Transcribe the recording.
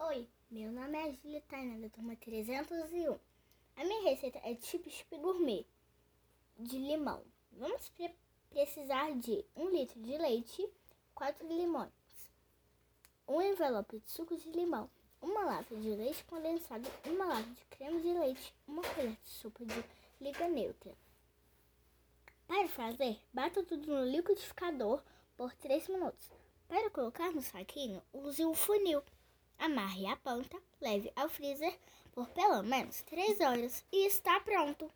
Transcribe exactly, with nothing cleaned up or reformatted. Oi, meu nome é Gili Taino, da turma trezentos e um. A minha receita é de chips gourmet de limão. Vamos pre- precisar de um litro de leite, quatro limões, um envelope de suco de limão, uma lata de leite condensado, uma lata de creme de leite, uma colher de sopa de liga neutra. Para fazer, bata tudo no liquidificador por três minutos. Para colocar no saquinho, use um funil. Amarre a ponta, leve ao freezer por pelo menos três horas e está pronto!